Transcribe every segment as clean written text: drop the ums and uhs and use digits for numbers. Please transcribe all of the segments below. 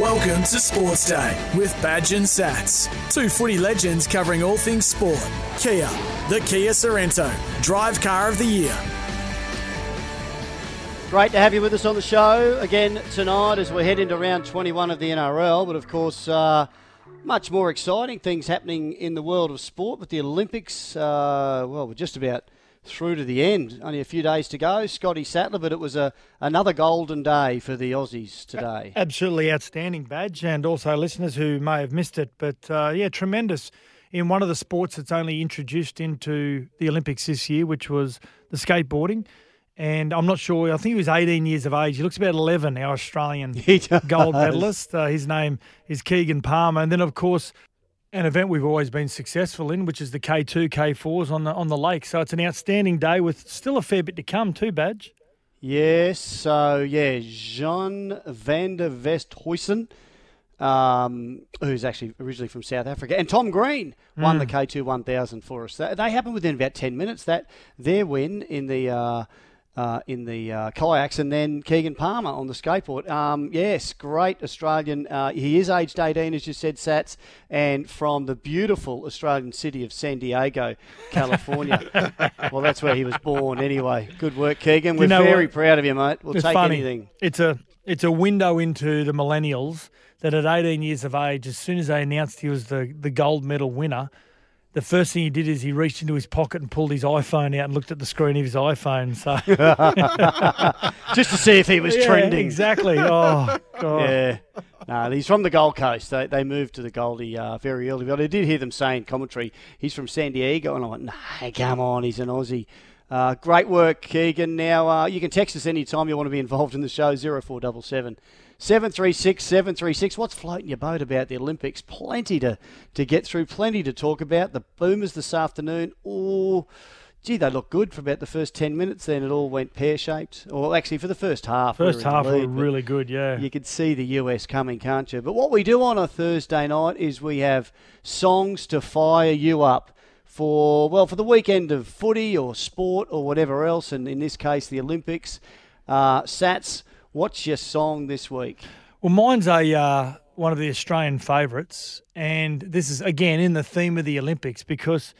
Welcome to Sports Day with Badge and Sats. Two footy legends covering all things sport. Kia, the Kia Sorrento, Drive Car of the Year. Great to have you with us on the show again tonight as we head into round 21 of the NRL. But of course, much more exciting things happening in the world of sport with the Olympics. Well, we're just about through to the end. Only a few days to go. Scotty Sattler, but it was another golden day for the Aussies today. Absolutely outstanding, Badge, and also listeners who may have missed it. But, yeah, tremendous in one of the sports that's only introduced into the Olympics this year, which was the skateboarding. And I'm not sure, I think he was 18 years of age. He looks about 11, our Australian gold medalist. His name is Keegan Palmer. And then, of course, an event we've always been successful in, which is the K2, K4s on the lake. So it's an outstanding day with still a fair bit to come too, Badge. Yes, so, yeah, Jean van der Vesthuizen, who's actually originally from South Africa, and Tom Green won the K2 1000 for us. They happened within about 10 minutes, that their win in the kayaks, and then Keegan Palmer on the skateboard. Yes, great Australian. He is aged 18, as you said, Sats, and from the beautiful Australian city of San Diego, California. Well, that's where he was born anyway. Good work, Keegan. We're very proud of you, mate. We'll take anything. It's a window into the millennials that at 18 years of age, as soon as they announced he was the gold medal winner, the first thing he did is he reached into his pocket and pulled his iPhone out and looked at the screen of his iPhone. So just to see if he was trending. Exactly. Oh, God. Yeah. No, he's from the Gold Coast. They moved to the Goldie very early. But I did hear them say in commentary, he's from San Diego. And I went, nah, come on, he's an Aussie. Great work, Keegan. Now, you can text us any time you want to be involved in the show, 0477. 736 736. What's floating your boat about the Olympics? Plenty to get through, plenty to talk about. The Boomers this afternoon. Oh, gee, they looked good for about the first 10 minutes. Then it all went pear-shaped. Well, actually, for the first half. First half were really good, yeah. You could see the US coming, can't you? But what we do on a Thursday night is we have songs to fire you up for the weekend of footy or sport or whatever else, and in this case, the Olympics. Sats, what's your song this week? Well, mine's one of the Australian favourites, and this is, again, in the theme of the Olympics because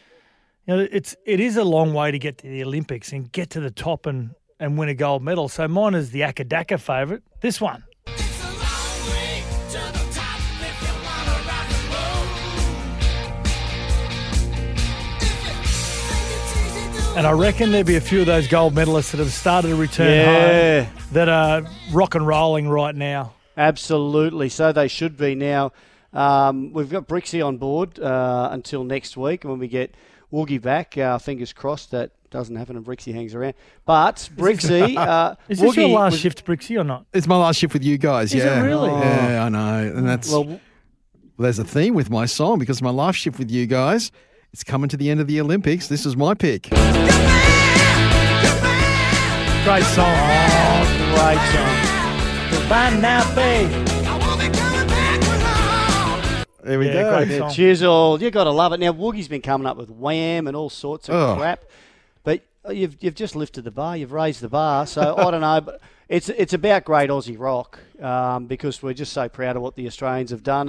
it is a long way to get to the Olympics and get to the top and win a gold medal. So mine is the Akadaka favourite, this one. It's a long way to the top if you want to rock and roll. If you think it's easy to... And I reckon there'll be a few of those gold medalists that have started to return home that are rock and rolling right now. Absolutely. So they should be now. We've got Brixie on board until next week when we get Woogie back. Fingers crossed that doesn't happen and Brixie hangs around. But Brixie... is this your last shift, Brixie, or not? It's my last shift with you guys, yeah. Is it really? Yeah, I know. And that's... Well, there's a theme with my song because my last shift with you guys, it's coming to the end of the Olympics. This is my pick. Great song. Oh, great song. There we go. Great song. Chisel. You've got to love it. Now, Woogie's been coming up with Wham and all sorts of crap. But you've just lifted the bar. You've raised the bar. So, I don't know. But it's about great Aussie rock because we're just so proud of what the Australians have done.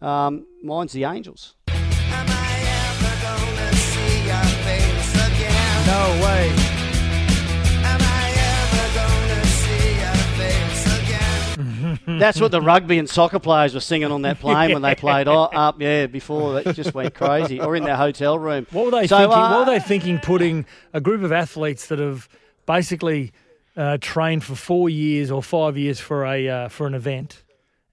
And mine's the Angels. Am I ever going to see your face again? No way. That's what the rugby and soccer players were singing on that plane when they played up. Yeah, before they just went crazy, or in their hotel room. What were they thinking? Putting a group of athletes that have basically train for 4 years or 5 years for an event,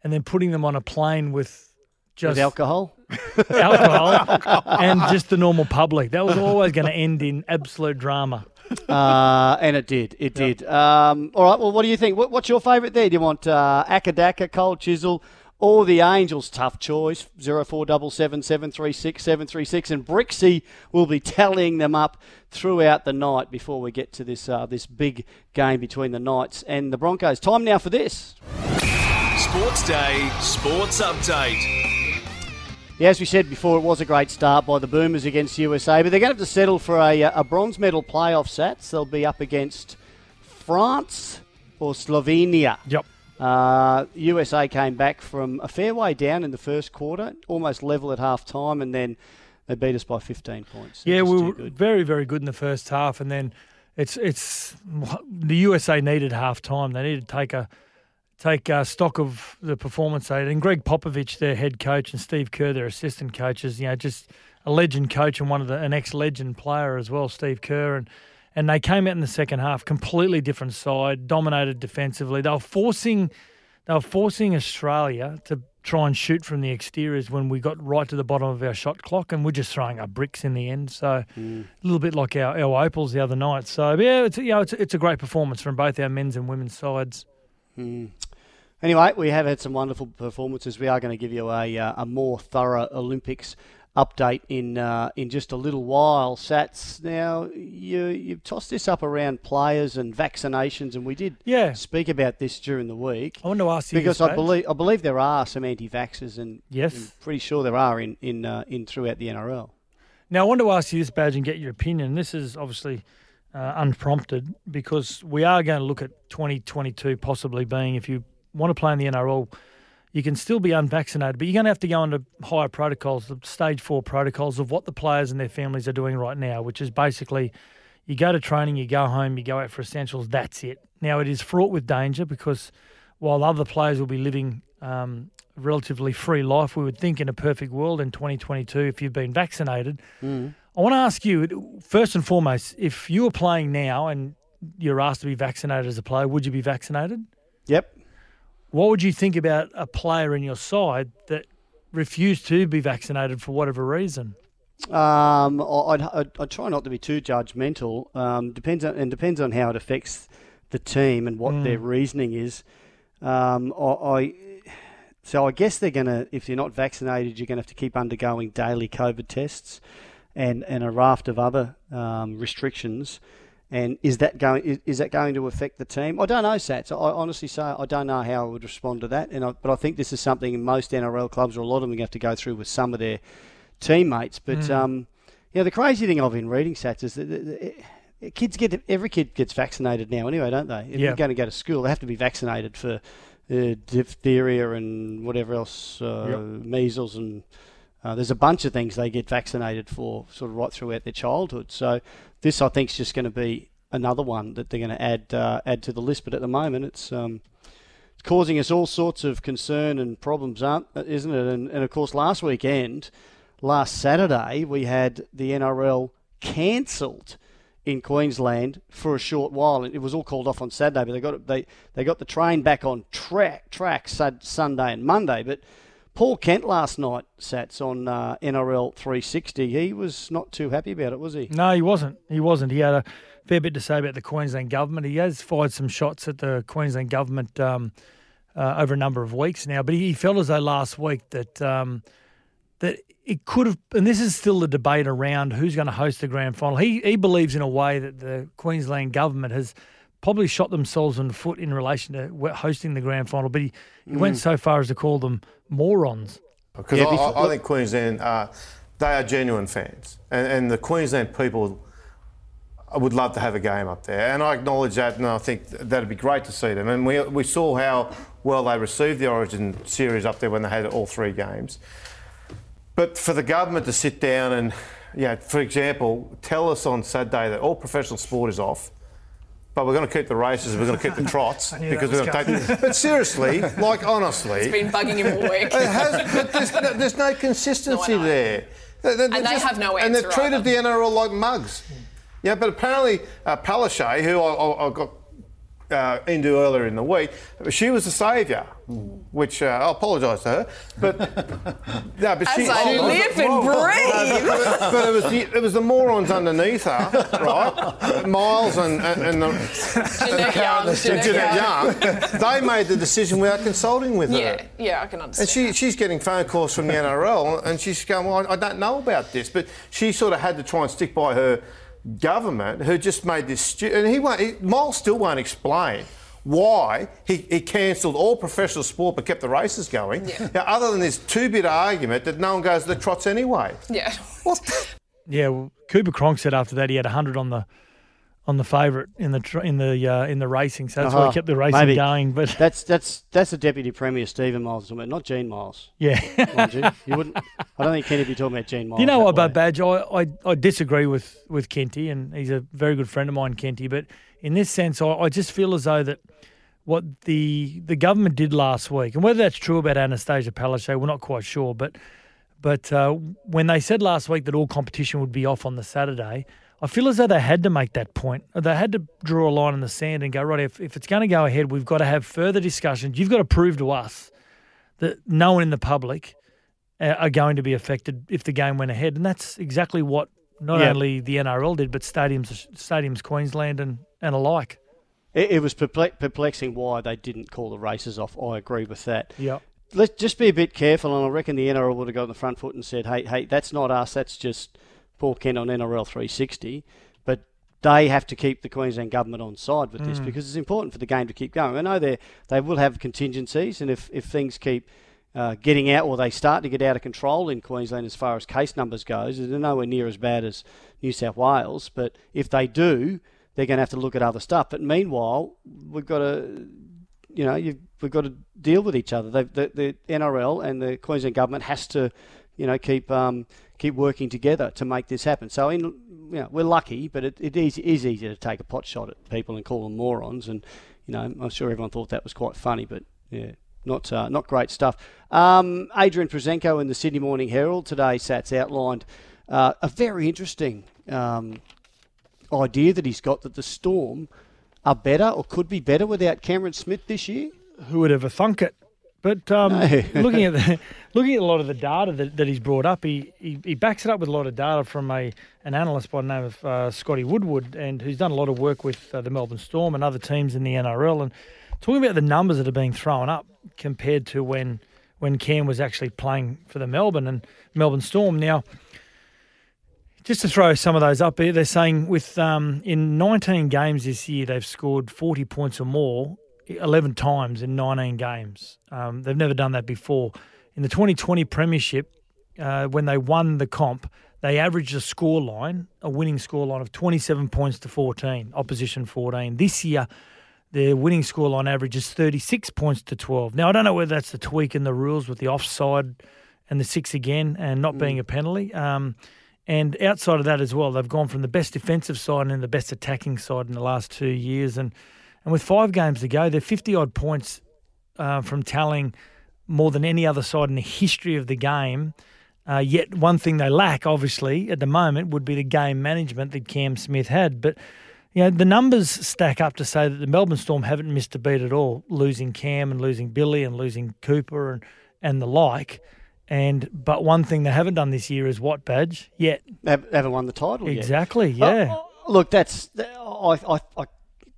and then putting them on a plane with just alcohol and just the normal public. That was always going to end in absolute drama. And it did. It did. All right. Well, what do you think? What's your favourite there? Do you want Akadaka, Cold Chisel, or the Angels? Tough choice. 0477 736 736, and Brixie will be tallying them up throughout the night before we get to this this big game between the Knights and the Broncos. Time now for this Sports Day Sports Update. Yeah, as we said before, it was a great start by the Boomers against USA, but they're going to have to settle for a bronze medal playoff sats. They'll be up against France or Slovenia. Yep. USA came back from a fair way down in the first quarter, almost level at half-time, and then they beat us by 15 points. Yeah, we were very, very good in the first half, and then it's the USA needed half-time. They needed to take stock of the performance aid. And Greg Popovich, their head coach, and Steve Kerr, their assistant coaches, you know, just a legend coach and an ex-legend player as well, Steve Kerr. And they came out in the second half, completely different side, dominated defensively. They were forcing Australia to try and shoot from the exteriors when we got right to the bottom of our shot clock, and we're just throwing up bricks in the end. So a little bit like our Opals the other night. So, yeah, it's a great performance from both our men's and women's sides. Anyway, we have had some wonderful performances. We are going to give you a more thorough Olympics update in just a little while, Sats. Now, you've tossed this up around players and vaccinations, and we did speak about this during the week. I want to ask you because I believe there are some anti-vaxxers, and I'm pretty sure there are in throughout the NRL. Now, I want to ask you this, Badge, and get your opinion. This is obviously unprompted, because we are going to look at 2022 possibly being, if you want to play in the NRL, you can still be unvaccinated, but you're going to have to go under higher protocols, the stage 4 protocols of what the players and their families are doing right now, which is basically you go to training, you go home, you go out for essentials, that's it. Now, it is fraught with danger, because while other players will be living a relatively free life, we would think in a perfect world in 2022 if you've been vaccinated. I want to ask you, first and foremost, if you were playing now and you're asked to be vaccinated as a player, would you be vaccinated? Yep. What would you think about a player in your side that refused to be vaccinated for whatever reason? I'd try not to be too judgmental. Depends on how it affects the team and what their reasoning is. So I guess they're going to, if you're not vaccinated, you're going to have to keep undergoing daily COVID tests. And a raft of other restrictions, and is that going to affect the team? I don't know, Sats. I honestly say I don't know how I would respond to that. But I think this is something most NRL clubs, or a lot of them, are going to have to go through with some of their teammates. But you know, the crazy thing I've been reading, Sats, is that every kid gets vaccinated now anyway, don't they? If you're going to go to school, they have to be vaccinated for diphtheria and whatever else, measles and. There's a bunch of things they get vaccinated for sort of right throughout their childhood. So this, I think, is just going to be another one that they're going to add to the list. But at the moment, it's causing us all sorts of concern and problems, isn't it? And, of course, last Saturday, we had the NRL cancelled in Queensland for a short while. It was all called off on Saturday, but they got the train back on track Sunday and Monday. But Paul Kent last night, Sats, on NRL 360, he was not too happy about it, was he? No, he wasn't. He had a fair bit to say about the Queensland government. He has fired some shots at the Queensland government over a number of weeks now, but he felt as though last week that it could have, and this is still the debate around who's going to host the grand final. He believes in a way that the Queensland government has probably shot themselves in the foot in relation to hosting the grand final, but he went so far as to call them morons. Because I think Queensland, they are genuine fans, and the Queensland people would love to have a game up there, and I acknowledge that, and I think that'd be great to see them. And we saw how well they received the Origin series up there when they had all three games. But for the government to sit down and, for example, tell us on Saturday that all professional sport is off, but we're going to keep the races, we're going to keep the trots, because we're going to take them. But seriously, honestly... It's been bugging him all week. It has, but there's no consistency there. They have no answer. And they've treated the NRL like mugs. Yeah, but apparently Palaszczuk, who I got Indu earlier in the week, she was the saviour, which I apologise to her. But, no, but she live and breathe. But it was the morons underneath her, right? Miles and Jeanette Young. They made the decision without consulting with her. Yeah, I can understand. And she's getting phone calls from the NRL, and she's going, "Well, I don't know about this," but she sort of had to try and stick by her government, who just made this and Miles still won't explain why he cancelled all professional sport but kept the races going. Yeah. Now, other than this two-bit argument that no one goes to the trots anyway. Yeah. What? Yeah. Well, Cooper Cronk said after that he had 100 on the favourite in the racing, so that's why he kept the racing going. But that's the Deputy Premier Stephen Miles, not Gene Miles. Yeah. You wouldn't. I don't think Kenty be talking about Gene Miles. Do you know what, Badge? I disagree with Kenty, and he's a very good friend of mine, Kenty. But in this sense, I just feel as though that what the government did last week, and whether that's true about Anastasia Palaszczuk, we're not quite sure. But when they said last week that all competition would be off on the Saturday, I feel as though they had to make that point. They had to draw a line in the sand and go, right, if it's going to go ahead, we've got to have further discussions. You've got to prove to us that no one in the public are going to be affected if the game went ahead. And that's exactly what not only the NRL did, but Stadiums Queensland and alike. It was perplexing why they didn't call the races off. I agree with that. Yeah. Let's just be a bit careful, and I reckon the NRL would have got on the front foot and said, hey, that's not us, that's just Paul Kent on NRL 360, but they have to keep the Queensland government on side with this because it's important for the game to keep going. I know they will have contingencies, and if things keep getting out or they start to get out of control in Queensland as far as case numbers goes, they're nowhere near as bad as New South Wales, but if they do, they're going to have to look at other stuff. But meanwhile, we've got to... we've got to deal with each other. The NRL and the Queensland government has to, keep working together to make this happen. So, we're lucky, but it is easy to take a pot shot at people and call them morons. And I'm sure everyone thought that was quite funny, but yeah, not great stuff. Adrian Proszenko in the Sydney Morning Herald today, Sats, outlined a very interesting idea that he's got that the Storm are better or could be better without Cameron Smith this year? Who would ever thunk it? But looking at a lot of the data that he's brought up, he backs it up with a lot of data from an analyst by the name of Scotty Woodward, and who's done a lot of work with the Melbourne Storm and other teams in the NRL, and talking about the numbers that are being thrown up compared to when Cam was actually playing for the Melbourne Storm. Now, just to throw some of those up here, they're saying with in 19 games this year, they've scored 40 points or more 11 times in 19 games. They've never done that before. In the 2020 Premiership, when they won the comp, they averaged a winning scoreline of 27 points to 14, opposition 14. This year, their winning scoreline average is 36 points to 12. Now, I don't know whether that's the tweak in the rules with the offside and the six again and not being a penalty. And outside of that as well, they've gone from the best defensive side and the best attacking side in the last 2 years. And with 5 games to go, they're 50-odd points from tallying more than any other side in the history of the game. Yet one thing they lack, obviously, at the moment would be the game management that Cam Smith had. But, the numbers stack up to say that the Melbourne Storm haven't missed a beat at all, losing Cam and losing Billy and losing Cooper and the like. But one thing they haven't done this year is what, Badge? Yet they haven't won the title yet. Exactly. Yeah. Look, that's I.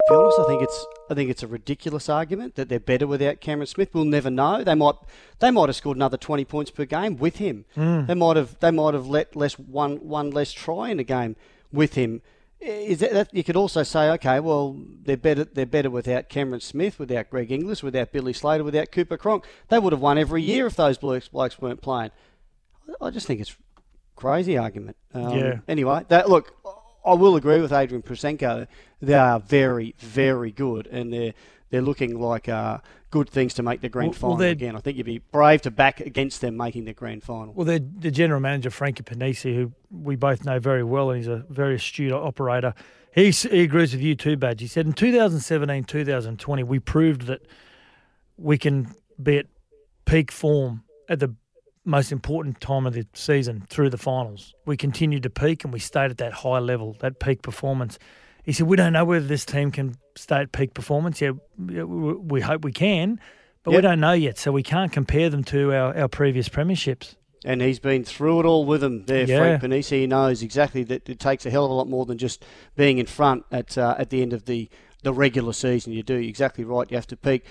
To be honest, I think it's a ridiculous argument that they're better without Cameron Smith. We'll never know. They might have scored another 20 points per game with him. They might have let one less try in a game with him. Is that you could also say, okay, well, they're better without Cameron Smith, without Greg Inglis, without Billy Slater, without Cooper Cronk. They would have won every year if those blokes weren't playing. I just think it's a crazy argument. Anyway, look, I will agree with Adrian Proszenko. They are very, very good, and they're looking like good things to make the grand final again. I think you'd be brave to back against them making the grand final. Well, the general manager, Frankie Ponissi, who we both know very well, and he's a very astute operator, he agrees with you too, Badge. He said in 2017, 2020, we proved that we can be at peak form at the most important time of the season through the finals. We continued to peak and we stayed at that high level, that peak performance. He said, we don't know whether this team can stay at peak performance. Yeah, we hope we can, but we don't know yet, so we can't compare them to our previous premierships. And he's been through it all with them there, Frank Ponissi. He knows exactly that it takes a hell of a lot more than just being in front at the end of the regular season. You do exactly right. You have to peak.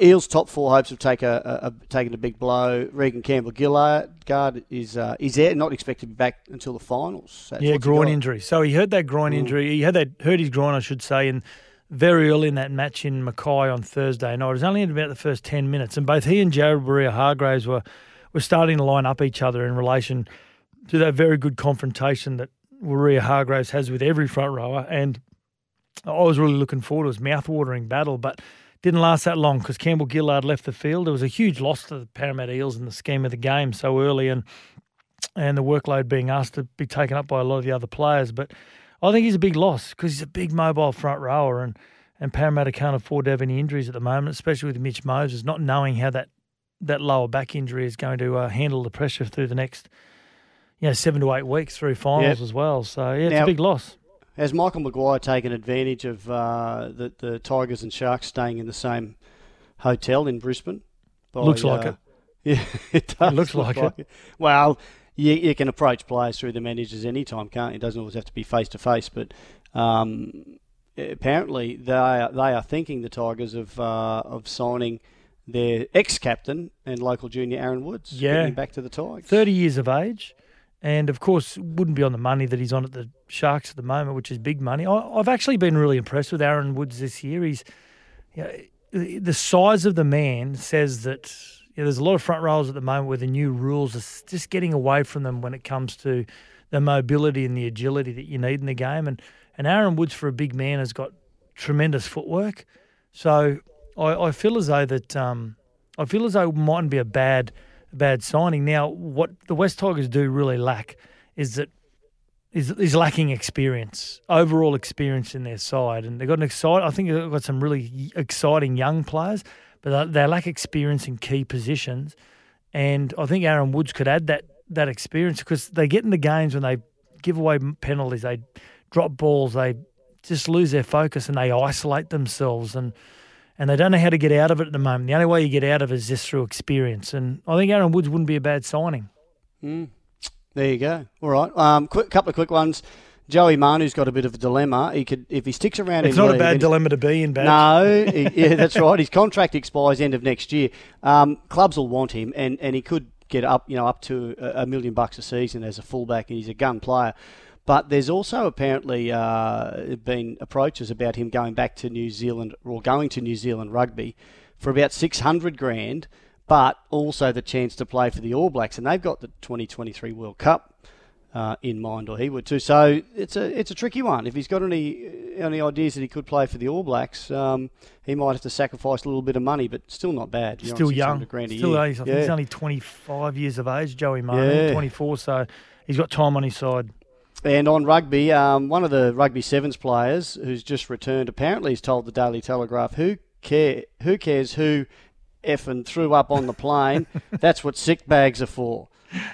Eels' top four hopes have taken a big blow. Regan Campbell-Gillard is there, not expected to be back until the finals. That's groin injury. So he hurt that groin injury. He hurt his groin, I should say, and very early in that match in Mackay on Thursday night. It was only in about the first 10 minutes, and both he and Jared Barria-Hargraves were starting to line up each other in relation to that very good confrontation that Barria-Hargraves has with every front rower, and I was really looking forward to his mouth-watering battle, but didn't last that long because Campbell-Gillard left the field. It was a huge loss to the Parramatta Eels in the scheme of the game so early, and the workload being asked to be taken up by a lot of the other players. But I think he's a big loss because he's a big mobile front rower, and Parramatta can't afford to have any injuries at the moment, especially with Mitch Moses, not knowing how that lower back injury is going to handle the pressure through the next 7 to 8 weeks through finals as well. So, it's a big loss. Has Michael Maguire taken advantage of the Tigers and Sharks staying in the same hotel in Brisbane? Looks like it. Yeah, it does. It looks like it. Well, you can approach players through the managers any time, can't you? It doesn't always have to be face-to-face, but apparently they are thinking, the Tigers, of signing their ex-captain and local junior Aaron Woods, getting back to the Tigers. 30 years of age. And, of course, wouldn't be on the money that he's on at the Sharks at the moment, which is big money. I've actually been really impressed with Aaron Woods this year. He's, the size of the man says that there's a lot of front rowers at the moment where the new rules are just getting away from them when it comes to the mobility and the agility that you need in the game. And Aaron Woods, for a big man, has got tremendous footwork. So I feel as though it mightn't be a bad signing. Now, what the West Tigers do really lack is lacking experience, overall experience in their side. And they've got I think they've got some really exciting young players, but they lack experience in key positions. And I think Aaron Woods could add that experience, because they get in the games when they give away penalties, they drop balls, they just lose their focus and they isolate themselves. And they don't know how to get out of it at the moment. The only way you get out of it is just through experience. And I think Aaron Woods wouldn't be a bad signing. There you go. All right. Couple of quick ones. Joey Manu's got a bit of a dilemma. He could, if he sticks around. It's not a bad dilemma to be in, Badge. No. That's right. His contract expires end of next year. Clubs will want him, and he could get up to $1 million a season as a fullback, and he's a gun player. But there's also apparently been approaches about him going back to New Zealand, or going to New Zealand rugby for about $600,000, but also the chance to play for the All Blacks, and they've got the 2023 World Cup in mind, or he would too. So it's a tricky one. If he's got any ideas that he could play for the All Blacks, he might have to sacrifice a little bit of money, but still not bad. You're still young. Still young. I think he's only 25 years of age, Joey Martin, 24, so he's got time on his side. And on rugby, one of the rugby sevens players who's just returned apparently has told the Daily Telegraph, who cares who effing threw up on the plane? That's what sick bags are for.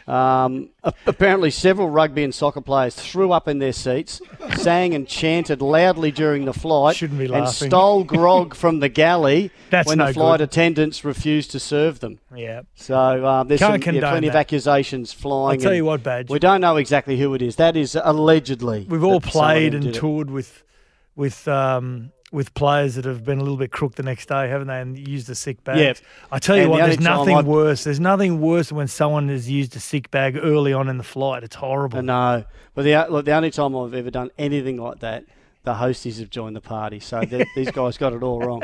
Apparently several rugby and soccer players threw up in their seats, sang and chanted loudly during the flight. Shouldn't be laughing. And stole grog from the galley when the flight attendants refused to serve them. Yeah. So there's plenty of accusations flying. I'll tell you what, Badge. We don't know exactly who it is. That is allegedly. We've all played and toured with players that have been a little bit crook the next day, haven't they, and used the sick bags. Yep. I tell you what, there's nothing worse than when someone has used a sick bag early on in the flight. It's horrible. I know. But the only time I've ever done anything like that, the hosties have joined the party. So these guys got it all wrong.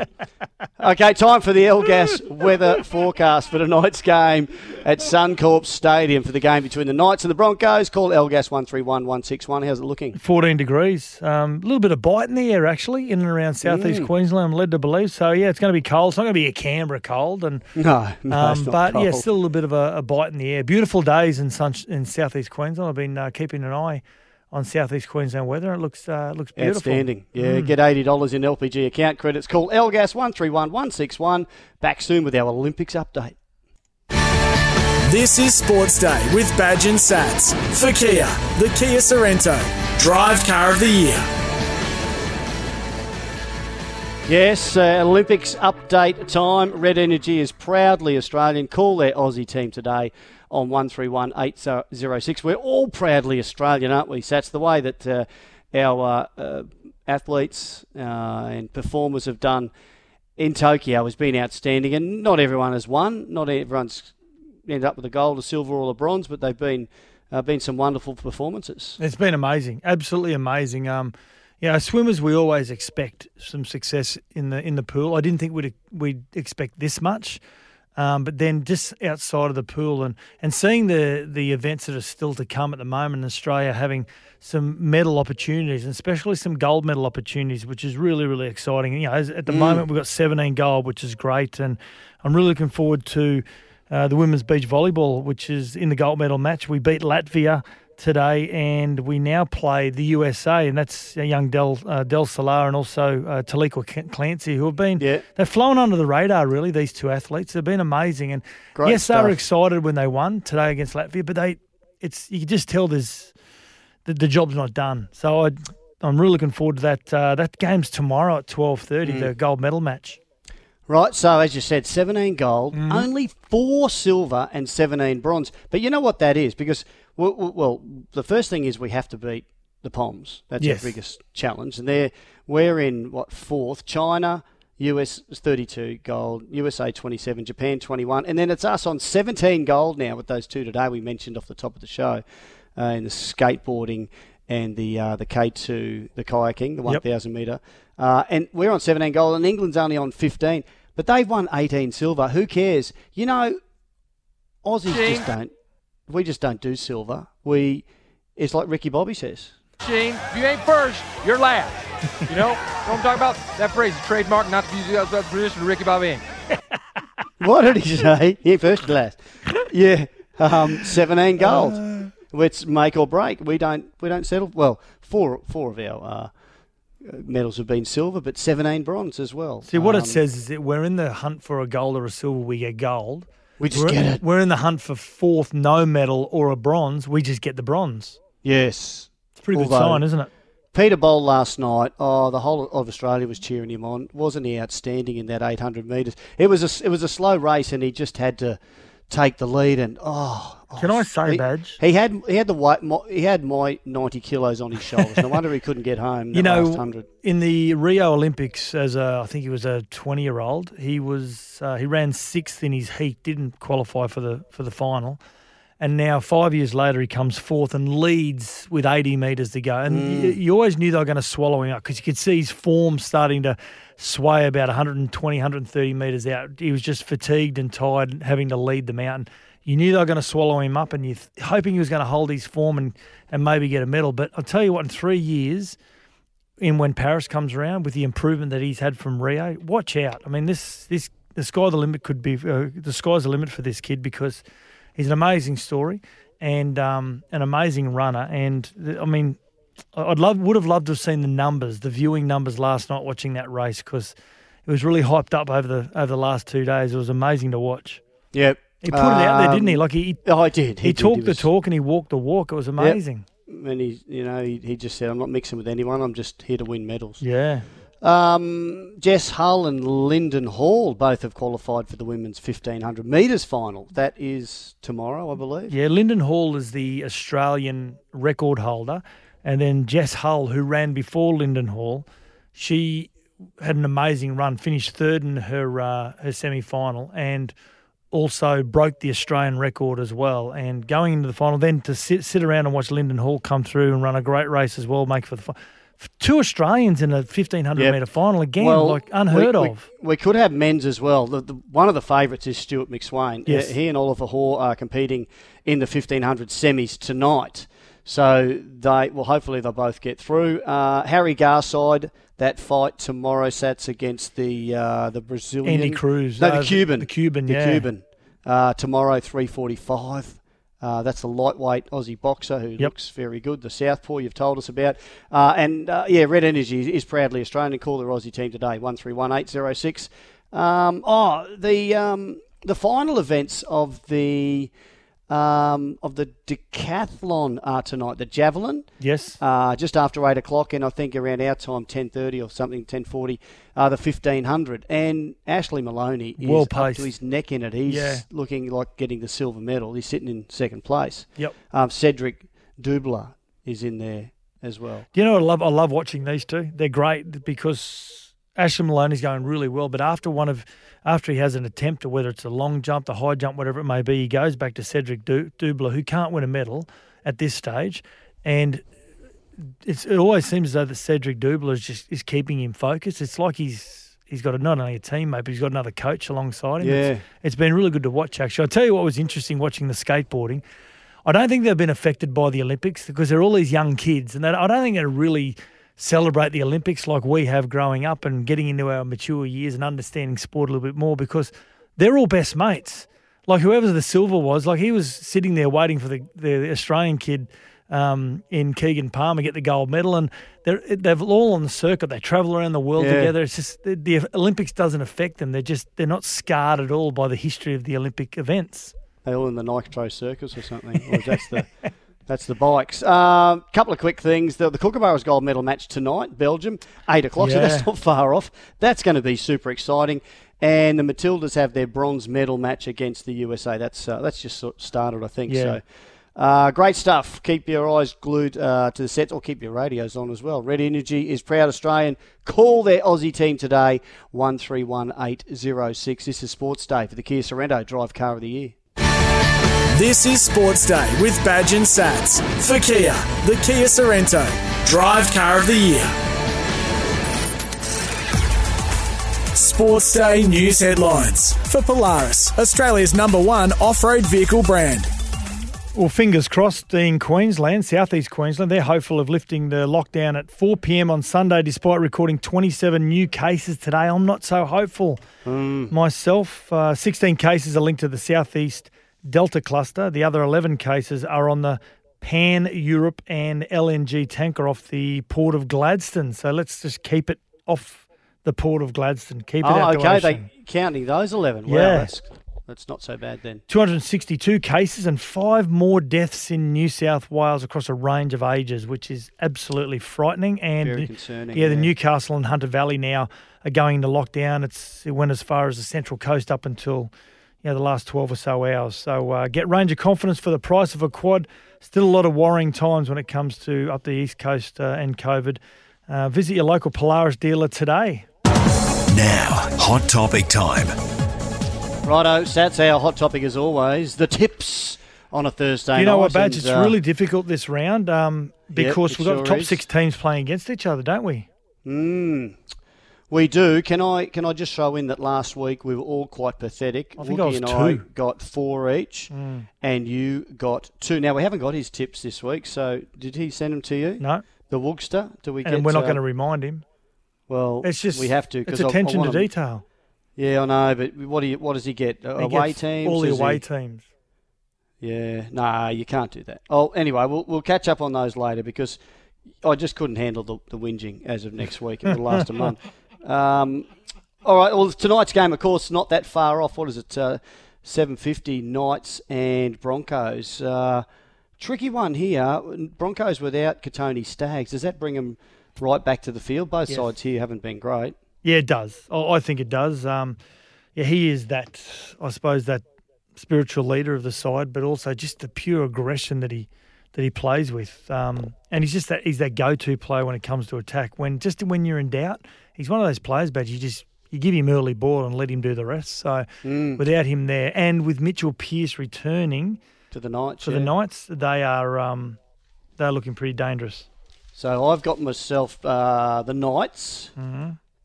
Okay, time for the Elgas weather forecast for tonight's game at Suncorp Stadium for the game between the Knights and the Broncos. Call Elgas 131161. How's it looking? 14 degrees. A little bit of bite in the air, actually, in and around southeast Queensland, I'm led to believe. So, it's going to be cold. It's not going to be a Canberra cold. And, no, it's not cold. Yeah, still a little bit of a bite in the air. Beautiful days in southeast Queensland. I've been keeping an eye on southeast Queensland weather. It looks beautiful. Outstanding. Yeah, get $80 in LPG account credits. Call Elgas 131161. Back soon with our Olympics update. This is Sports Day with Badge and Sats. For Kia, the Kia Sorrento. Drive Car of the Year. Yes, Olympics update time. Red Energy is proudly Australian. Call their Aussie team today on 131806. We're all proudly Australian, aren't we? So that's the way that our athletes and performers have done in Tokyo has been outstanding. And not everyone has won. Not everyone's ended up with a gold, a silver or a bronze, but they've been some wonderful performances. It's been amazing, absolutely amazing. Yeah, swimmers, we always expect some success in the pool. I didn't think we'd expect this much, but then just outside of the pool and seeing the events that are still to come at the moment in Australia, having some medal opportunities and especially some gold medal opportunities, which is really, really exciting. And, you know, at the moment we've got 17 gold, which is great, and I'm really looking forward to the women's beach volleyball, which is in the gold medal match. We beat Latvia today, and we now play the USA, and that's young Del Solar and also Taliqua Clancy, who have been they've flown under the radar. Really, these two athletes have been amazing, and Great stuff. They were excited when they won today against Latvia, but you can just tell there's the job's not done. So I'm really looking forward to that. That game's tomorrow at 12:30, the gold medal match. Right, so as you said, 17 gold, only 4 silver and 17 bronze. But you know what that is? Because, well, the first thing is we have to beat the Poms. That's our biggest challenge. And we're in, fourth? China, US 32 gold, USA 27, Japan 21. And then it's us on 17 gold now with those two today we mentioned off the top of the show in the skateboarding and the K2, the kayaking, the 1,000-metre. And we're on 17 gold, and England's only on 15. But they've won 18 silver. Who cares? You know, Aussies just don't do silver. It's like Ricky Bobby says. Gene, if you ain't first, you're last. You know what I'm talking about? That phrase is trademark, not to use the outside position of Ricky Bobby. What did he say? He ain't first, you're last. Yeah, 17 gold. It's make or break. We don't settle. Well, four of our medals have been silver, but 17 bronze as well. See, what it says is that we're in the hunt for a gold or a silver, we get gold. We just get it. We're in the hunt for fourth, no medal or a bronze, we just get the bronze. Yes. It's a pretty good sign, isn't it? Peter Bowl last night, the whole of Australia was cheering him on. Wasn't he outstanding in that 800 metres? It was a slow race, and he just had to take the lead, and can I say, Badge? He had my 90 kilos on his shoulders. No wonder he couldn't get home. Last 100. In the Rio Olympics, I think he was a 20-year-old. He ran 6th in his heat, didn't qualify for the final, and now 5 years later he comes 4th and leads with 80 metres to go. And you always knew they were going to swallow him up because you could see his form starting to sway about 120, 130 metres out. He was just fatigued and tired and having to lead the mountain. You knew they were going to swallow him up, and you're hoping he was going to hold his form and maybe get a medal. But I'll tell you what, in 3 years, when Paris comes around, with the improvement that he's had from Rio, watch out. I mean, the sky's the limit for this kid, because he's an amazing story and an amazing runner. And, I mean, I would have loved to have seen the viewing numbers last night watching that race, because it was really hyped up over the last 2 days. It was amazing to watch. Yep. He put it out there, didn't he? Like I did. He talked the talk and he walked the walk. It was amazing. Yep. And he just said, "I'm not mixing with anyone. I'm just here to win medals." Yeah. Jess Hull and Lyndon Hall both have qualified for the women's 1500 metres final. That is tomorrow, I believe. Yeah, Lyndon Hall is the Australian record holder. And then Jess Hull, who ran before Lyndon Hall, she had an amazing run, finished third in her semi-final, and also broke the Australian record as well. And going into the final, then to sit around and watch Lyndon Hall come through and run a great race as well, make for the final. Two Australians in a 1,500-metre final again, unheard of. We could have men's as well. One of the favourites is Stuart McSwain. Yes. He and Oliver Hoare are competing in the 1,500 semis tonight. So hopefully they'll both get through. Harry Garside, that fight tomorrow, Sats, against the Brazilian. Andy Cruz. No, the Cuban. The Cuban. Tomorrow, 3:45. That's the lightweight Aussie boxer who looks very good. The Southpaw you've told us about. Red Energy is proudly Australian, and call their Aussie team today, 131806. The final events of the of the decathlon tonight, the javelin. Yes. Just after 8 o'clock, and I think around our time, 10.30 or something, 10.40, the 1500. And Ashley Maloney is up to his neck in it. He's looking like getting the silver medal. He's sitting in second place. Yep. Cedric Dubler is in there as well. Do you know what I love? I love watching these two. They're great because Ashley Maloney's going really well, but after he has an attempt, or whether it's a long jump, the high jump, whatever it may be, he goes back to Cedric Dubler, who can't win a medal at this stage, and it always seems as though that Cedric Dubler is keeping him focused. It's like he's got not only a teammate, but he's got another coach alongside him. Yeah. It's been really good to watch, actually. I'll tell you what was interesting watching the skateboarding. I don't think they've been affected by the Olympics because they're all these young kids, and I don't think they really celebrate the Olympics like we have growing up and getting into our mature years and understanding sport a little bit more, because they're all best mates. Like whoever the silver was, like he was sitting there waiting for the Australian kid in Keegan Palmer get the gold medal, and they're all on the circuit. They travel around the world together. It's just the Olympics doesn't affect them. They're not scarred at all by the history of the Olympic events. They all in the Nitro Circus or something, or that's the bikes. Couple of quick things. The Kookaburras gold medal match tonight, Belgium, 8 o'clock, so that's not far off. That's going to be super exciting. And the Matildas have their bronze medal match against the USA. That's just started, I think. Yeah. So, great stuff. Keep your eyes glued to the sets, or keep your radios on as well. Red Energy is proud Australian. Call their Aussie team today, 131806. This is Sports Day for the Kia Sorrento Drive Car of the Year. This is Sports Day with Badge and Sats for Kia, the Kia Sorrento, Drive Car of the Year. Sports Day news headlines for Polaris, Australia's #1 off-road vehicle brand. Well, fingers crossed in Queensland, southeast Queensland, they're hopeful of lifting the lockdown at 4 p.m. on Sunday despite recording 27 new cases today. I'm not so hopeful myself. 16 cases are linked to the southeast Delta cluster. The other 11 cases are on the Pan-Europe and LNG tanker off the Port of Gladstone. So let's just keep it off the Port of Gladstone. Keep it out the ocean. They're counting those 11. Yeah. Wow, that's not so bad then. 262 cases and 5 more deaths in New South Wales across a range of ages, which is absolutely frightening. And very concerning. Yeah, the Newcastle and Hunter Valley now are going into lockdown. It went as far as the Central Coast up until the last 12 or so hours. So get range of confidence for the price of a quad. Still a lot of worrying times when it comes to up the East Coast and COVID. Visit your local Polaris dealer today. Now, Hot Topic time. Righto, Sats, our Hot Topic as always. The tips on a Thursday night. You know what, Badge, it's really difficult this round because we've got top 6 teams playing against each other, don't we? We do. Can I just throw in that last week we were all quite pathetic. I think Wookie and I got 4 each, and you got 2. Now, we haven't got his tips this week, so did he send them to you? No. The Woogster? And we're not going to remind him. Well, it's just, we have to. It's attention to detail. Yeah, I know, but what does he get? Away teams? All the away teams. Yeah. Nah, you can't do that. Oh, anyway, we'll catch up on those later because I just couldn't handle the whinging as of next week. It will last a month. All right, well, tonight's game, of course, not that far off. What is it, 7:50, Knights and Broncos. Tricky one here. Broncos without Katoni Staggs. Does that bring them right back to the field? Both sides here haven't been great. Yeah, it does. I think it does. He is that spiritual leader of the side, but also just the pure aggression that he plays with. And he's just that go-to player when it comes to attack. When you're in doubt, he's one of those players, but you give him early ball and let him do the rest. So without him there, and with Mitchell Pearce returning to the Knights, for the Knights, they are they're looking pretty dangerous. So I've got myself the Knights,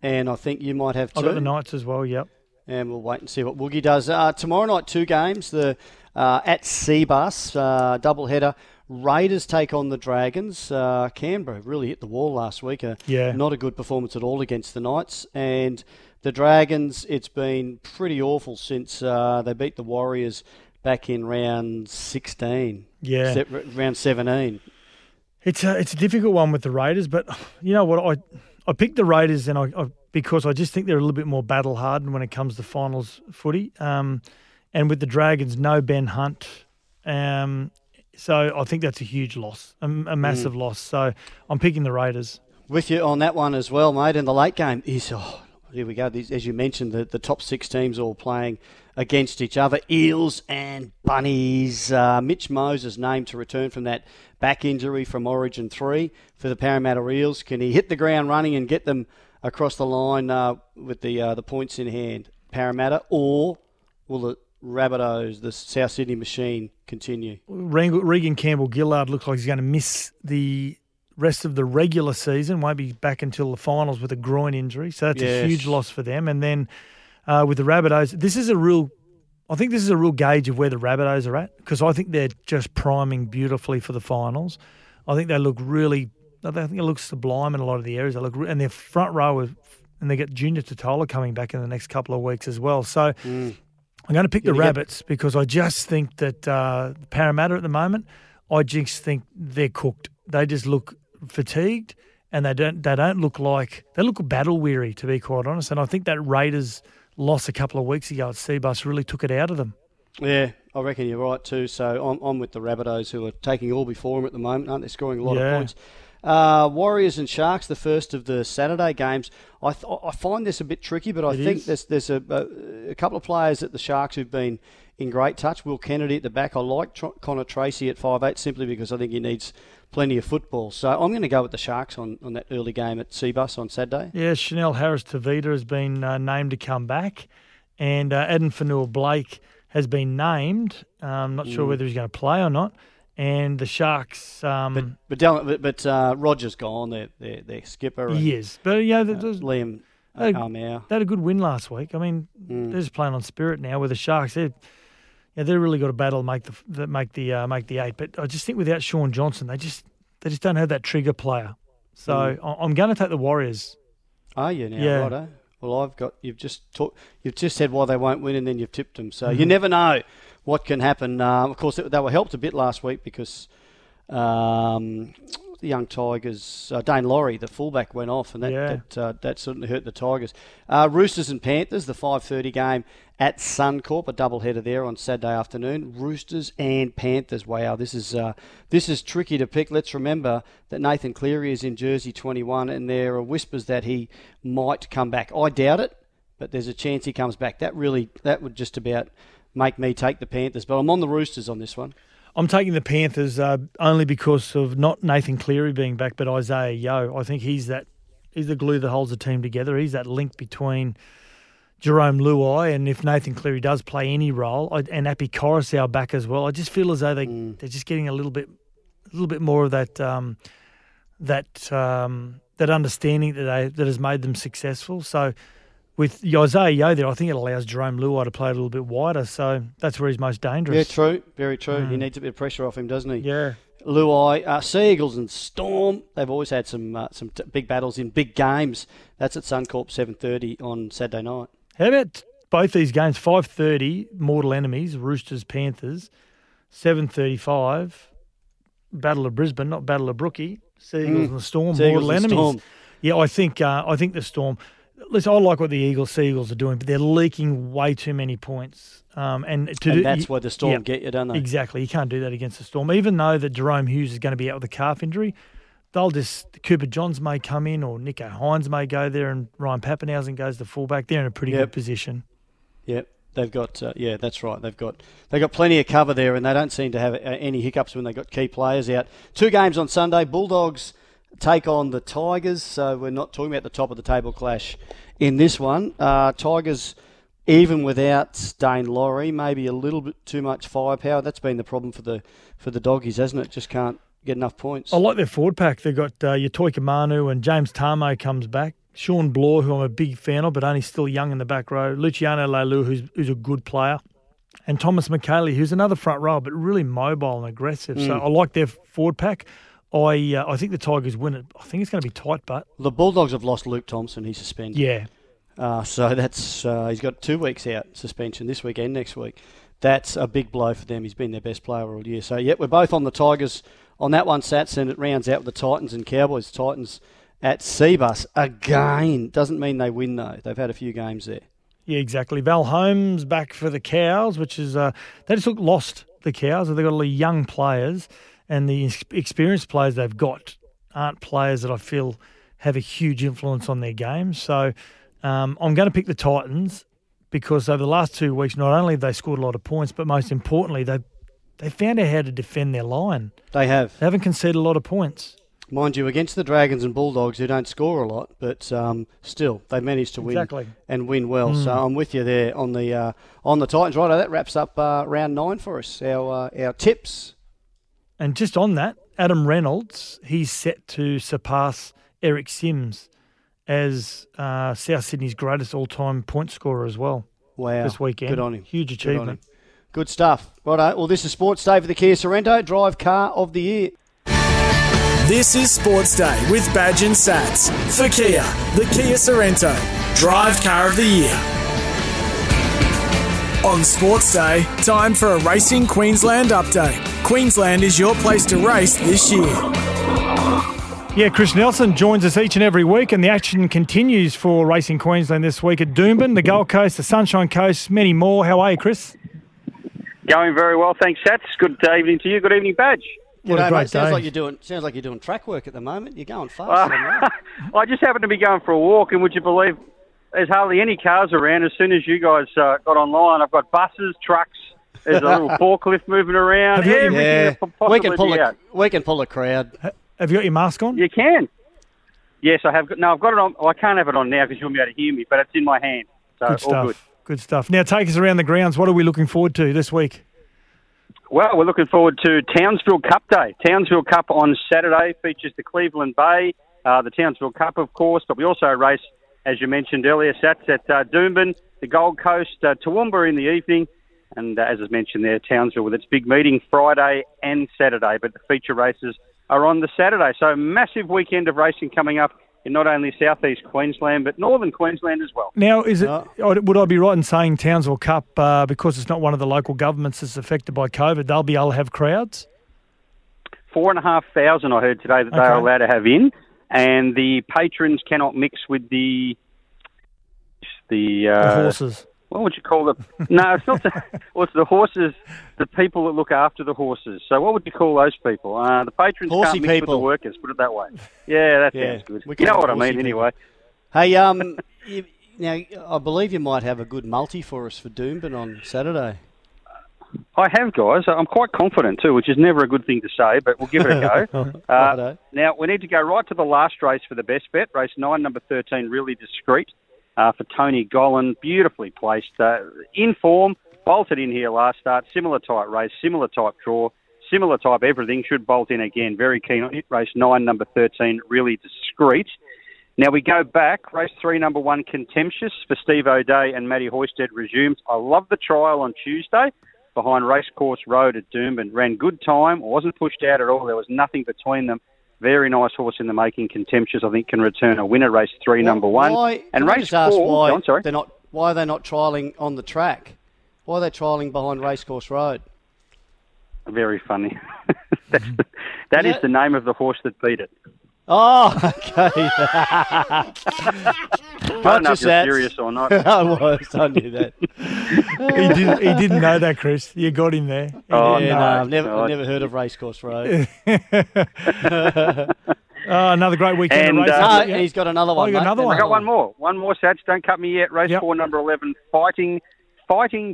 and I think you might have 2. I've got the Knights as well. Yep. And we'll wait and see what Woogie does tomorrow night. 2 games. The at Seabus doubleheader. Raiders take on the Dragons. Canberra really hit the wall last week. Not a good performance at all against the Knights. And the Dragons, it's been pretty awful since they beat the Warriors back in round 16. Yeah. Round 17. It's a difficult one with the Raiders, but you know what? I picked the Raiders and because I just think they're a little bit more battle-hardened when it comes to finals footy. And with the Dragons, no Ben Hunt, So I think that's a huge loss, a massive loss. So I'm picking the Raiders. With you on that one as well, mate. In the late game, here we go. As you mentioned, the top six teams all playing against each other. Eels and Bunnies. Mitch Moses named to return from that back injury from Origin 3 for the Parramatta Eels. Can he hit the ground running and get them across the line with the points in hand, Parramatta? Or will the Rabbitohs, the South Sydney machine, continue? Regan Campbell-Gillard looks like he's going to miss the rest of the regular season, won't be back until the finals with a groin injury. So that's a huge loss for them. And then with the Rabbitohs, I think this is a real gauge of where the Rabbitohs are at, because I think they're just priming beautifully for the finals. I think it looks sublime in a lot of the areas. And their front row, and they get Junior Totola coming back in the next couple of weeks as well. So I'm going to pick the Rabbits because I just think that Parramatta at the moment, I just think they're cooked. They just look fatigued, and they don't look like – they look battle-weary, to be quite honest. And I think that Raiders loss a couple of weeks ago at Seabus really took it out of them. Yeah, I reckon you're right too. So I'm with the Rabbitohs, who are taking all before them at the moment, aren't they? Scoring a lot of points. Warriors and Sharks, the first of the Saturday games. I find this a bit tricky, but I think there's a couple of players at the Sharks who've been in great touch. Will Kennedy at the back. I like Connor Tracy at 5'8", simply because I think he needs plenty of football. So I'm going to go with the Sharks on that early game at Seabus on Saturday. Yeah, Chanel Harris-Tavita has been named to come back, and Adam Fanua-Blake has been named. I'm not sure whether he's going to play or not. And the Sharks, but Roger's gone. Their skipper. And, he is, but yeah, Liam Armour. They had a good win last week. I mean, they're just playing on spirit now. With the Sharks, they're really got a battle to make the eight. But I just think without Sean Johnson, they just don't have that trigger player. So I'm going to take the Warriors. Are you now? Yeah. Righto. Well, you've just said why they won't win, and then you've tipped them. So you never know what can happen. Of course, they were helped a bit last week because the young Tigers, Dane Laurie, the fullback, went off, and that certainly hurt the Tigers. Roosters and Panthers, the 5:30 game at Suncorp, a doubleheader there on Saturday afternoon. Roosters and Panthers. Wow, this is tricky to pick. Let's remember that Nathan Cleary is in jersey 21, and there are whispers that he might come back. I doubt it, but there's a chance he comes back. That would just about make me take the Panthers, but I'm on the Roosters on this one. I'm taking the Panthers only because of not Nathan Cleary being back, but Isaiah Yeo. I think he's the glue that holds the team together. He's that link between Jerome Luai, and if Nathan Cleary does play any role, and Api Coruscant back as well, I just feel as though they're just getting a little bit more of that understanding that has made them successful. So with Isaiah Yeo there, I think it allows Jerome Luai to play a little bit wider, so that's where he's most dangerous. Yeah, true. Very true. He needs a bit of pressure off him, doesn't he? Yeah. Luai, Sea Eagles and Storm, they've always had some big battles in big games. That's at Suncorp, 7:30 on Saturday night. How about both these games? 5:30, Mortal Enemies, Roosters, Panthers. 7:35, Battle of Brisbane, not Battle of Brookie. Sea Eagles and the Storm, Mortal Enemies. Storm. Yeah, I think the Storm... Listen, I like what the Sea Eagles are doing, but they're leaking way too many points. Why the Storm get you, don't they? Exactly. You can't do that against the Storm. Even though that Jerome Hughes is going to be out with a calf injury, Cooper Johns may come in, or Nico Hines may go there, and Ryan Pappenhausen goes to fullback. They're in a pretty good position. Yep. They've got, that's right. They've got plenty of cover there, and they don't seem to have any hiccups when they've got key players out. Two games on Sunday, Bulldogs take on the Tigers, so we're not talking about the top of the table clash in this one. Tigers, even without Dane Laurie, maybe a little bit too much firepower. That's been the problem for the Doggies, hasn't it? Just can't get enough points. I like their forward pack. They've got Yatoi Kamanu, and James Tamo comes back. Sean Bloor, who I'm a big fan of, but only still young in the back row. Luciano Lailu, who's a good player. And Thomas McKayley, who's another front row, but really mobile and aggressive. So I like their forward pack. I think the Tigers win it. I think it's going to be tight, but... The Bulldogs have lost Luke Thompson. He's suspended. Yeah. So that's he's got 2 weeks out suspension this week and next week. That's a big blow for them. He's been their best player all year. So, yeah, we're both on the Tigers on that one, Sats, and it rounds out with the Titans and Cowboys. Titans at Seabus again. Doesn't mean they win, though. They've had a few games there. Yeah, exactly. Val Holmes back for the Cows, which is... they just look lost. the Cows have they got a lot of young players, and the experienced players they've got aren't players that I feel have a huge influence on their game. So I'm going to pick the Titans because over the last 2 weeks, not only have they scored a lot of points, but most importantly, they found out how to defend their line. They have. They haven't conceded a lot of points. Mind you, against the Dragons and Bulldogs, who don't score a lot, but still, they managed to win and win well. Mm. So I'm with you there on the Titans. Righto, that wraps up round 9 for us, our tips. And just on that, Adam Reynolds, he's set to surpass Eric Sims as South Sydney's greatest all-time point scorer as well. Wow. This weekend. Good on him. Huge achievement. Good on him. Good stuff. Righto, well, this is Sports Day for the Kia Sorrento, Drive Car of the Year. This is Sports Day with Badge and Sats for Kia, the Kia Sorrento, Drive Car of the Year. On Sports Day, time for a Racing Queensland update. Queensland is your place to race this year. Yeah, Chris Nelson joins us each and every week, and the action continues for Racing Queensland this week at Doomben, the Gold Coast, the Sunshine Coast, many more. How are you, Chris? Going very well, thanks, Sats. Good evening to you. Good evening, Badge. Well, no, mate, sounds like you're doing track work at the moment. You're going fast. I just happened to be going for a walk, and would you believe there's hardly any cars around. As soon as you guys got online, I've got buses, trucks. There's a little forklift moving around. We can pull a crowd. Have you got your mask on? You can. Yes, I have. No, I've got it on. Oh, I can't have it on now because you won't be able to hear me, but it's in my hand. So good stuff. All good. Good stuff. Now, take us around the grounds. What are we looking forward to this week? Well, we're looking forward to Townsville Cup Day. Townsville Cup on Saturday features the Cleveland Bay, the Townsville Cup, of course, but we also race, as you mentioned earlier, Sats, at Doomben, the Gold Coast, Toowoomba in the evening, and as I mentioned there, Townsville with its big meeting Friday and Saturday, but the feature races are on the Saturday. So massive weekend of racing coming up in not only southeast Queensland, but northern Queensland as well. Now, would I be right in saying Townsville Cup, because it's not one of the local governments that's affected by COVID, they'll be able to have crowds? 4,500 I heard today that they are allowed to have in, and the patrons cannot mix with the horses. What would you call them? No, it's not. It's the horses, the people that look after the horses. So what would you call those people? The patrons horsey can't mix people with the workers, put it that way. Yeah, that sounds good. You know what I mean people. Anyway. Hey, now, I believe you might have a good multi for us for Doomben on Saturday. I have, guys. I'm quite confident too, which is never a good thing to say, but we'll give it a go. Now, we need to go right to the last race for the best bet. Race 9, number 13, Really Discreet. For Tony Gollan, beautifully placed, in form, bolted in here last start, similar type race, similar type draw, similar type everything, should bolt in again, very keen on it, race 9, number 13, Really Discreet. Now we go back, race 3, number 1, Contemptuous, for Steve O'Day and Matty Hoisted resumes. I love the trial on Tuesday, behind Racecourse Road at Doomben, ran good time, wasn't pushed out at all, there was nothing between them. Very nice horse in the making, Contemptuous, I think, can return a winner, race 3, number 1. And race 4, why are they not trialling on the track? Why are they trialling behind Racecourse Road? Very funny. That is the name of the horse that beat it. Oh, okay. I don't know if you're serious or not. I was. I knew that. He didn't know that, Chris. You got him there. Oh, yeah, no. I've never heard of Racecourse Road. Another great weekend of racing. He's got another one. I got one more. One more, Sats. Don't cut me yet. Race 4, number 11, Fighting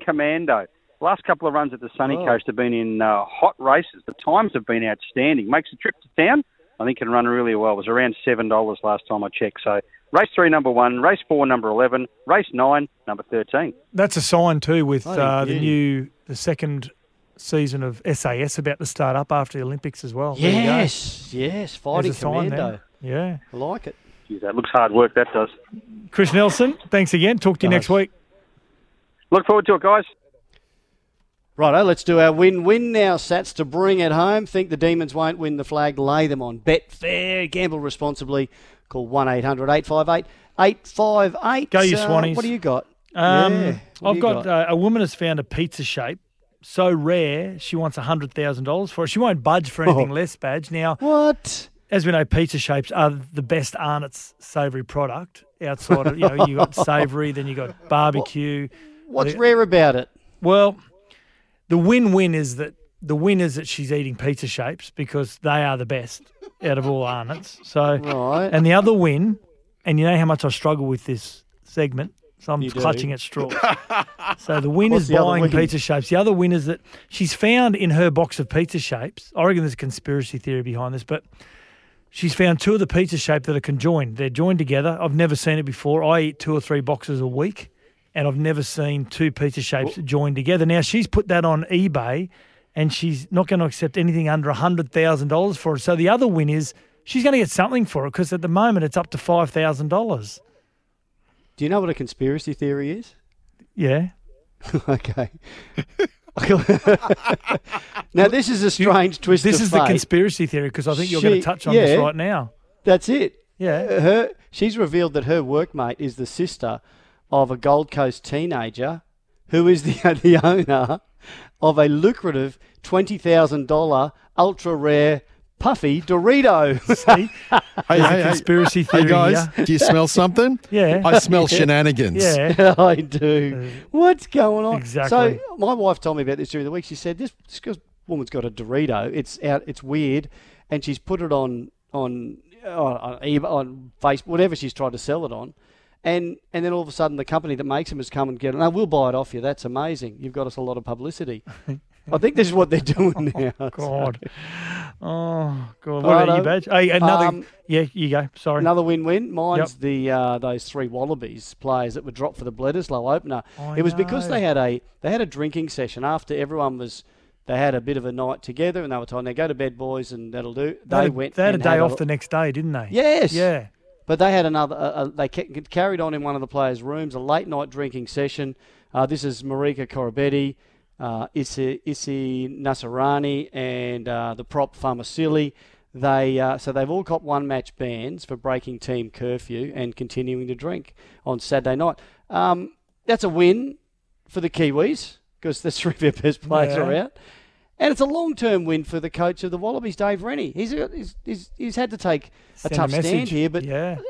Commando. Last couple of runs at the Sunny Coast have been in hot races. The times have been outstanding. Makes a trip to town. I think can run really well. It was around $7 last time I checked. So race 3, number 1, race 4, number 11, race 9, number 13. That's a sign too with the second season of SAS about to start up after the Olympics as well. Yes, Fighting Commando. Yeah. I like it. Geez, that looks hard work, that does. Chris Nelson, thanks again. Talk to you next week. Look forward to it, guys. Righto, let's do our win-win now, Sats, to bring it home. Think the Demons won't win the flag? Lay them on Betfair. Gamble responsibly. Call 1-800-858-858. Go you Swannies. What do you got? I've got a woman has found a pizza shape so rare she wants $100,000 for it. She won't budge for anything less, Badge. Now, what? As we know, pizza shapes are the best Arnott's savoury product outside of, you got savoury, then you got barbecue. What's rare about it? Well, the win-win is that the winners that she's eating pizza shapes because they are the best out of all Arnott's. So, right. And the other win, and you know how much I struggle with this segment, so I'm clutching at straws. So the winner's buying pizza shapes. The other winner's that she's found in her box of pizza shapes. I reckon there's a conspiracy theory behind this, but she's found two of the pizza shape that are conjoined. They're joined together. I've never seen it before. I eat 2 or 3 boxes a week, and I've never seen 2 pizza shapes joined together. Now, she's put that on eBay, and she's not going to accept anything under $100,000 for it. So the other win is she's going to get something for it because at the moment it's up to $5,000. Do you know what a conspiracy theory is? Yeah. Okay. Now, this is a strange twist of fate. This is the conspiracy theory because I think you're going to touch on this right now. That's it. Yeah. She's revealed that her workmate is the sister of a Gold Coast teenager who is the owner of a lucrative $20,000 ultra-rare puffy Dorito. See? Hey, conspiracy theory. Hey, guys, do you smell something? Yeah. I smell shenanigans. Yeah, I do. What's going on? Exactly. So my wife told me about this during the week. She said, this woman's got a Dorito. It's out. It's weird. And she's put it on eBay, on Facebook, whatever she's tried to sell it on. And then all of a sudden the company that makes them has come and get it. No, we'll buy it off you. That's amazing. You've got us a lot of publicity. I think this is what they're doing now. Oh, God. Oh, God. What about you, Badge? Hey, another, yeah, you go. Sorry. Another win-win. Mine's those 3 Wallabies players that were dropped for the Bledisloe opener. It was because they had a drinking session after everyone was – they had a bit of a night together and they were told, now go to bed, boys, and that'll do. They had a day off the next day, didn't they? Yes. Yeah. But they had another they carried on in one of the players' rooms, a late-night drinking session. This is Marika Korobetti. Issy Nasarani and the prop Famasili. So they've all got one-match bans for breaking team curfew and continuing to drink on Saturday night. That's a win for the Kiwis because the 3 of their best players are out. And it's a long-term win for the coach of the Wallabies, Dave Rennie. He's had to take a tough stand here, but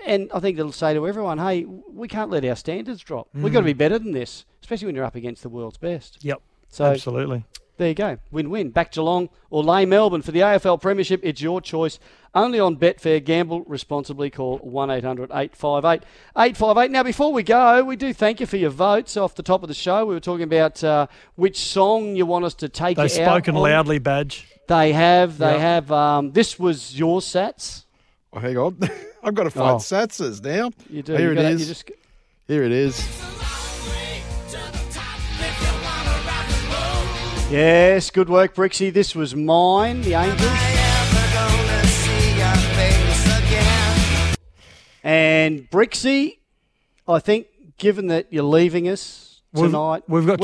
and I think it'll say to everyone, hey, we can't let our standards drop. We've got to be better than this, especially when you're up against the world's best. Yep. So, absolutely. There you go. Win-win. Back Geelong or Lay Melbourne for the AFL Premiership. It's your choice. Only on Betfair. Gamble responsibly. Call 1-800-858-858. Now, before we go, we do thank you for your votes. Off the top of the show, we were talking about which song you want us to take you out on. They've spoken loudly, Badge. They have. They have. This was your Sats. Oh, hang on. I've got to find Satses now. You do. Here it is. Here it is. Yes, good work, Brixie. This was mine, the Angels. And Brixie, I think, given that you're leaving us tonight, we've got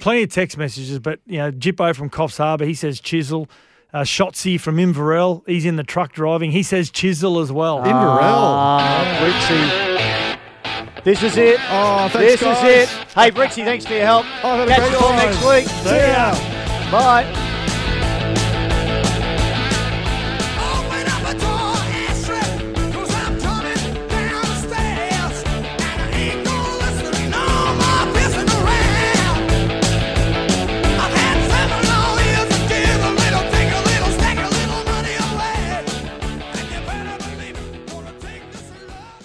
plenty of text messages. But you know, Jippo from Coffs Harbour, he says Chisel. Shotzi from Inverell, he's in the truck driving. He says Chisel as well. Inverell, Brixie. This is it. Oh, thanks, guys. This is it. Hey, Brixie, thanks for your help. Catch you all next week. See ya. Bye. Open up a door, Ashley, 'cause I'm coming downstairs, and I ain't gonna listen to no more pissing around. I've had several long years to give a little, take a little, stack a little money away, and you better believe it, wanna take this love.